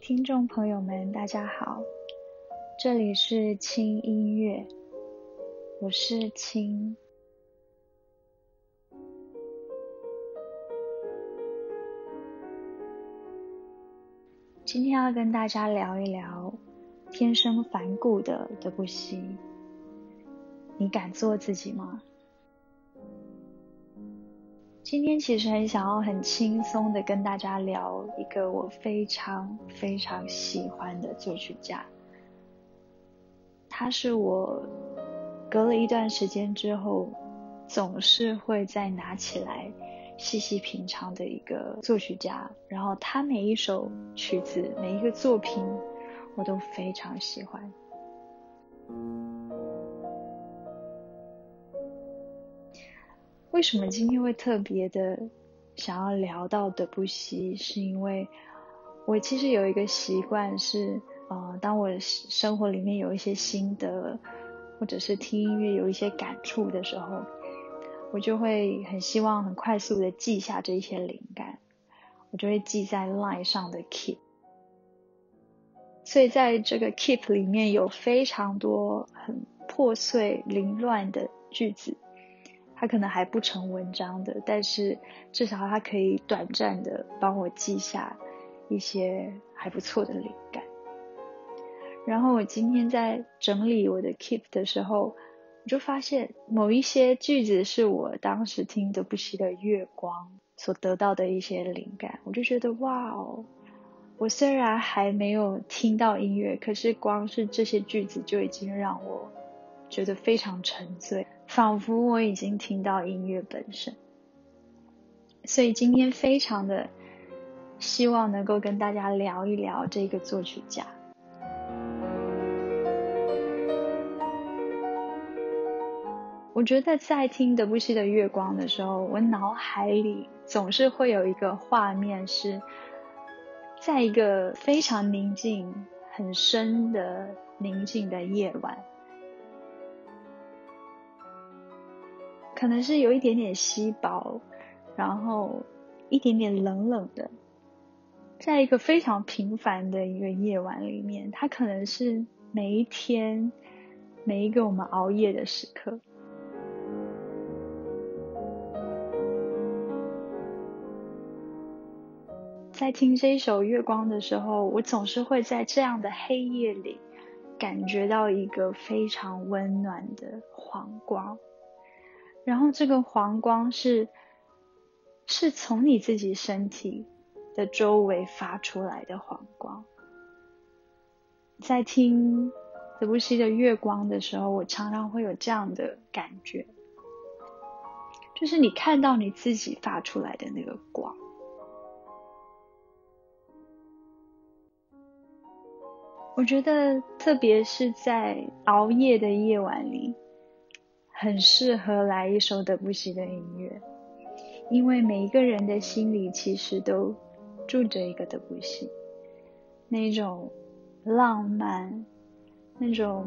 听众朋友们大家好，这里是轻音乐，我是轻。今天要跟大家聊一聊天生反骨的德布西。你敢做自己吗？今天其实很想要很轻松的跟大家聊一个我非常非常喜欢的作曲家，他是我隔了一段时间之后总是会再拿起来细细品尝的一个作曲家，然后他每一首曲子每一个作品我都非常喜欢。为什么今天会特别的想要聊到德布西，是因为我其实有一个习惯是当我生活里面有一些心得或者是听音乐有一些感触的时候，我就会很希望很快速的记下这些灵感，我就会记在 LINE 上的 Keep。 所以在这个 Keep 里面有非常多很破碎凌乱的句子，它可能还不成文章的，但是至少它可以短暂的帮我记下一些还不错的灵感。然后我今天在整理我的 Keep 的时候，我就发现某一些句子是我当时听德布西的月光所得到的一些灵感，我就觉得哇哦，我虽然还没有听到音乐，可是光是这些句子就已经让我觉得非常沉醉，仿佛我已经听到音乐本身。所以今天非常的希望能够跟大家聊一聊这个作曲家。我觉得在听德布西的月光的时候，我脑海里总是会有一个画面，是在一个非常宁静很深的宁静的夜晚，可能是有一点点稀薄，然后一点点冷冷的，在一个非常平凡的一个夜晚里面，它可能是每一天每一个我们熬夜的时刻。在听这一首月光的时候，我总是会在这样的黑夜里感觉到一个非常温暖的黄光，然后这个黄光是从你自己身体的周围发出来的黄光。在听德布西的月光的时候，我常常会有这样的感觉，就是你看到你自己发出来的那个光。我觉得特别是在熬夜的夜晚里，很适合来一首德布西的音乐，因为每一个人的心里其实都住着一个德布西，那种浪漫，那种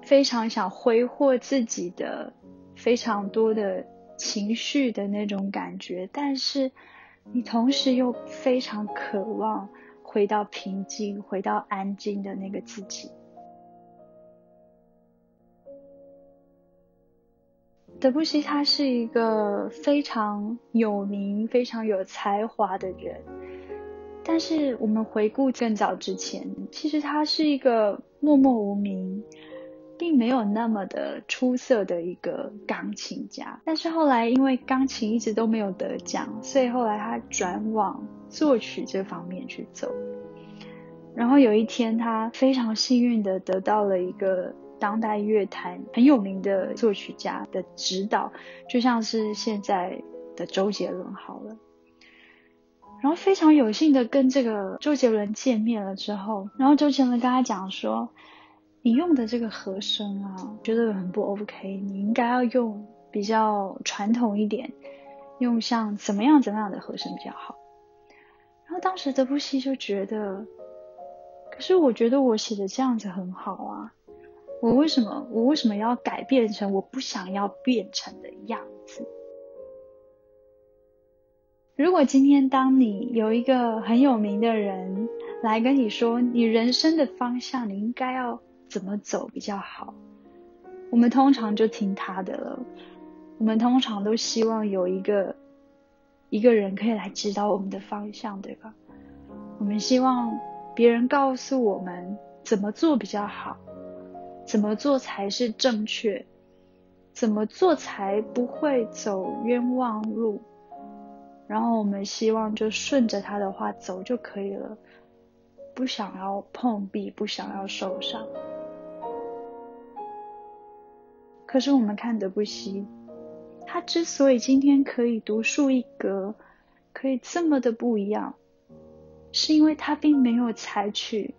非常想挥霍自己的非常多的情绪的那种感觉，但是你同时又非常渴望回到平静回到安静的那个自己。德布西他是一个非常有名非常有才华的人，但是我们回顾更早之前，其实他是一个默默无名并没有那么的出色的一个钢琴家，但是后来因为钢琴一直都没有得奖，所以后来他转往作曲这方面去走。然后有一天他非常幸运的得到了一个当代乐坛很有名的作曲家的指导，就像是现在的周杰伦好了。然后非常有幸的跟这个周杰伦见面了之后，然后周杰伦跟他讲说，你用的这个和声啊觉得很不 OK， 你应该要用比较传统一点，用像怎么样怎么样的和声比较好。然后当时德布西就觉得，可是我觉得我写的这样子很好啊，我为什么要改变成我不想要变成的样子？如果今天当你有一个很有名的人来跟你说你人生的方向，你应该要怎么走比较好，我们通常就听他的了。我们通常都希望有一个人可以来指导我们的方向，对吧？我们希望别人告诉我们怎么做比较好，怎么做才是正确，怎么做才不会走冤枉路，然后我们希望就顺着他的话走就可以了，不想要碰壁，不想要受伤。可是我们看德布西，他之所以今天可以独树一格，可以这么的不一样，是因为他并没有采取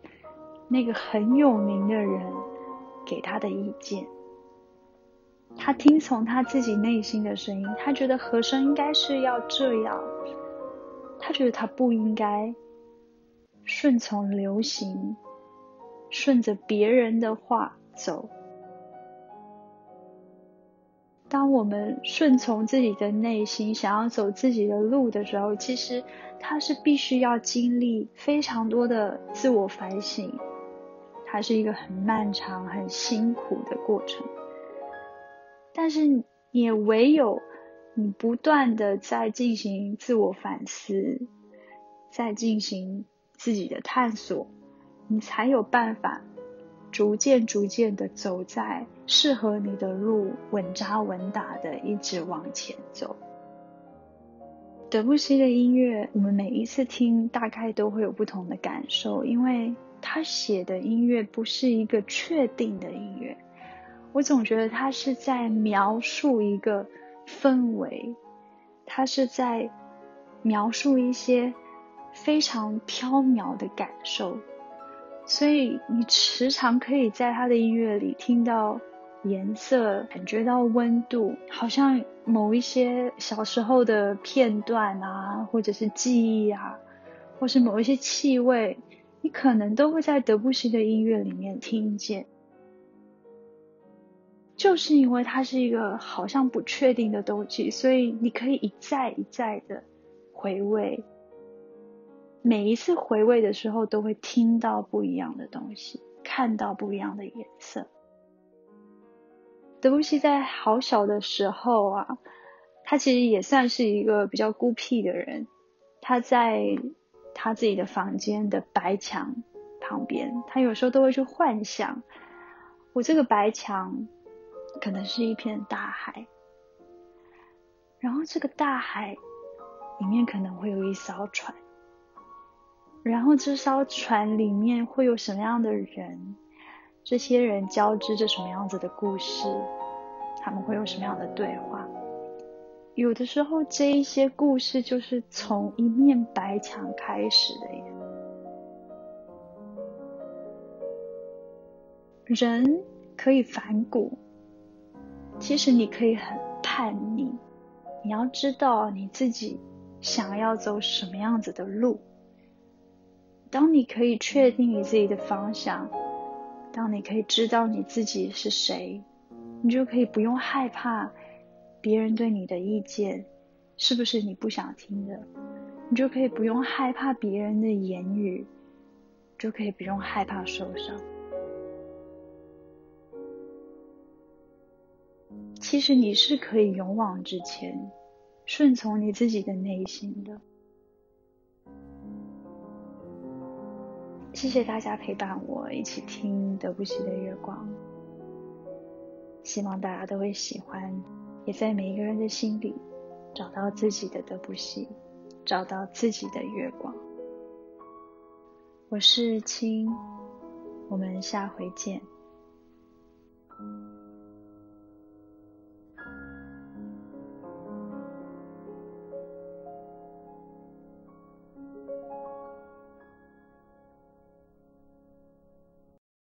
那个很有名的人给他的意见，他听从他自己内心的声音，他觉得和声应该是要这样，他觉得他不应该顺从流行，顺着别人的话走。当我们顺从自己的内心，想要走自己的路的时候，其实它是必须要经历非常多的自我反省，它是一个很漫长很辛苦的过程。但是也唯有你不断的在进行自我反思，在进行自己的探索，你才有办法逐渐的走在适合你的路，稳扎稳打的一直往前走。德布西的音乐，我们每一次听大概都会有不同的感受，因为他写的音乐不是一个确定的音乐，我总觉得他是在描述一个氛围，他是在描述一些非常飘渺的感受，所以你时常可以在他的音乐里听到颜色，感觉到温度，好像某一些小时候的片段啊，或者是记忆啊，或是某一些气味，你可能都会在德布西的音乐里面听见。就是因为它是一个好像不确定的东西，所以你可以一再的回味，每一次回味的时候都会听到不一样的东西，看到不一样的颜色。德布西在好小的时候啊，他其实也算是一个比较孤僻的人，他在他自己的房间的白墙旁边，他有时候都会去幻想，我这个白墙可能是一片大海，然后这个大海里面可能会有一艘船，然后这艘船里面会有什么样的人，这些人交织着什么样子的故事，他们会有什么样的对话。有的时候这一些故事就是从一面白墙开始的耶。人可以反骨，其实你可以很叛逆，你要知道你自己想要走什么样子的路。当你可以确定你自己的方向，当你可以知道你自己是谁，你就可以不用害怕别人对你的意见是不是你不想听的，你就可以不用害怕别人的言语，就可以不用害怕受伤。其实你是可以勇往直前，顺从你自己的内心的。谢谢大家陪伴我一起听德布西的月光，希望大家都会喜欢，也在每一个人的心里找到自己的德布西，找到自己的月光。我是青，我们下回见。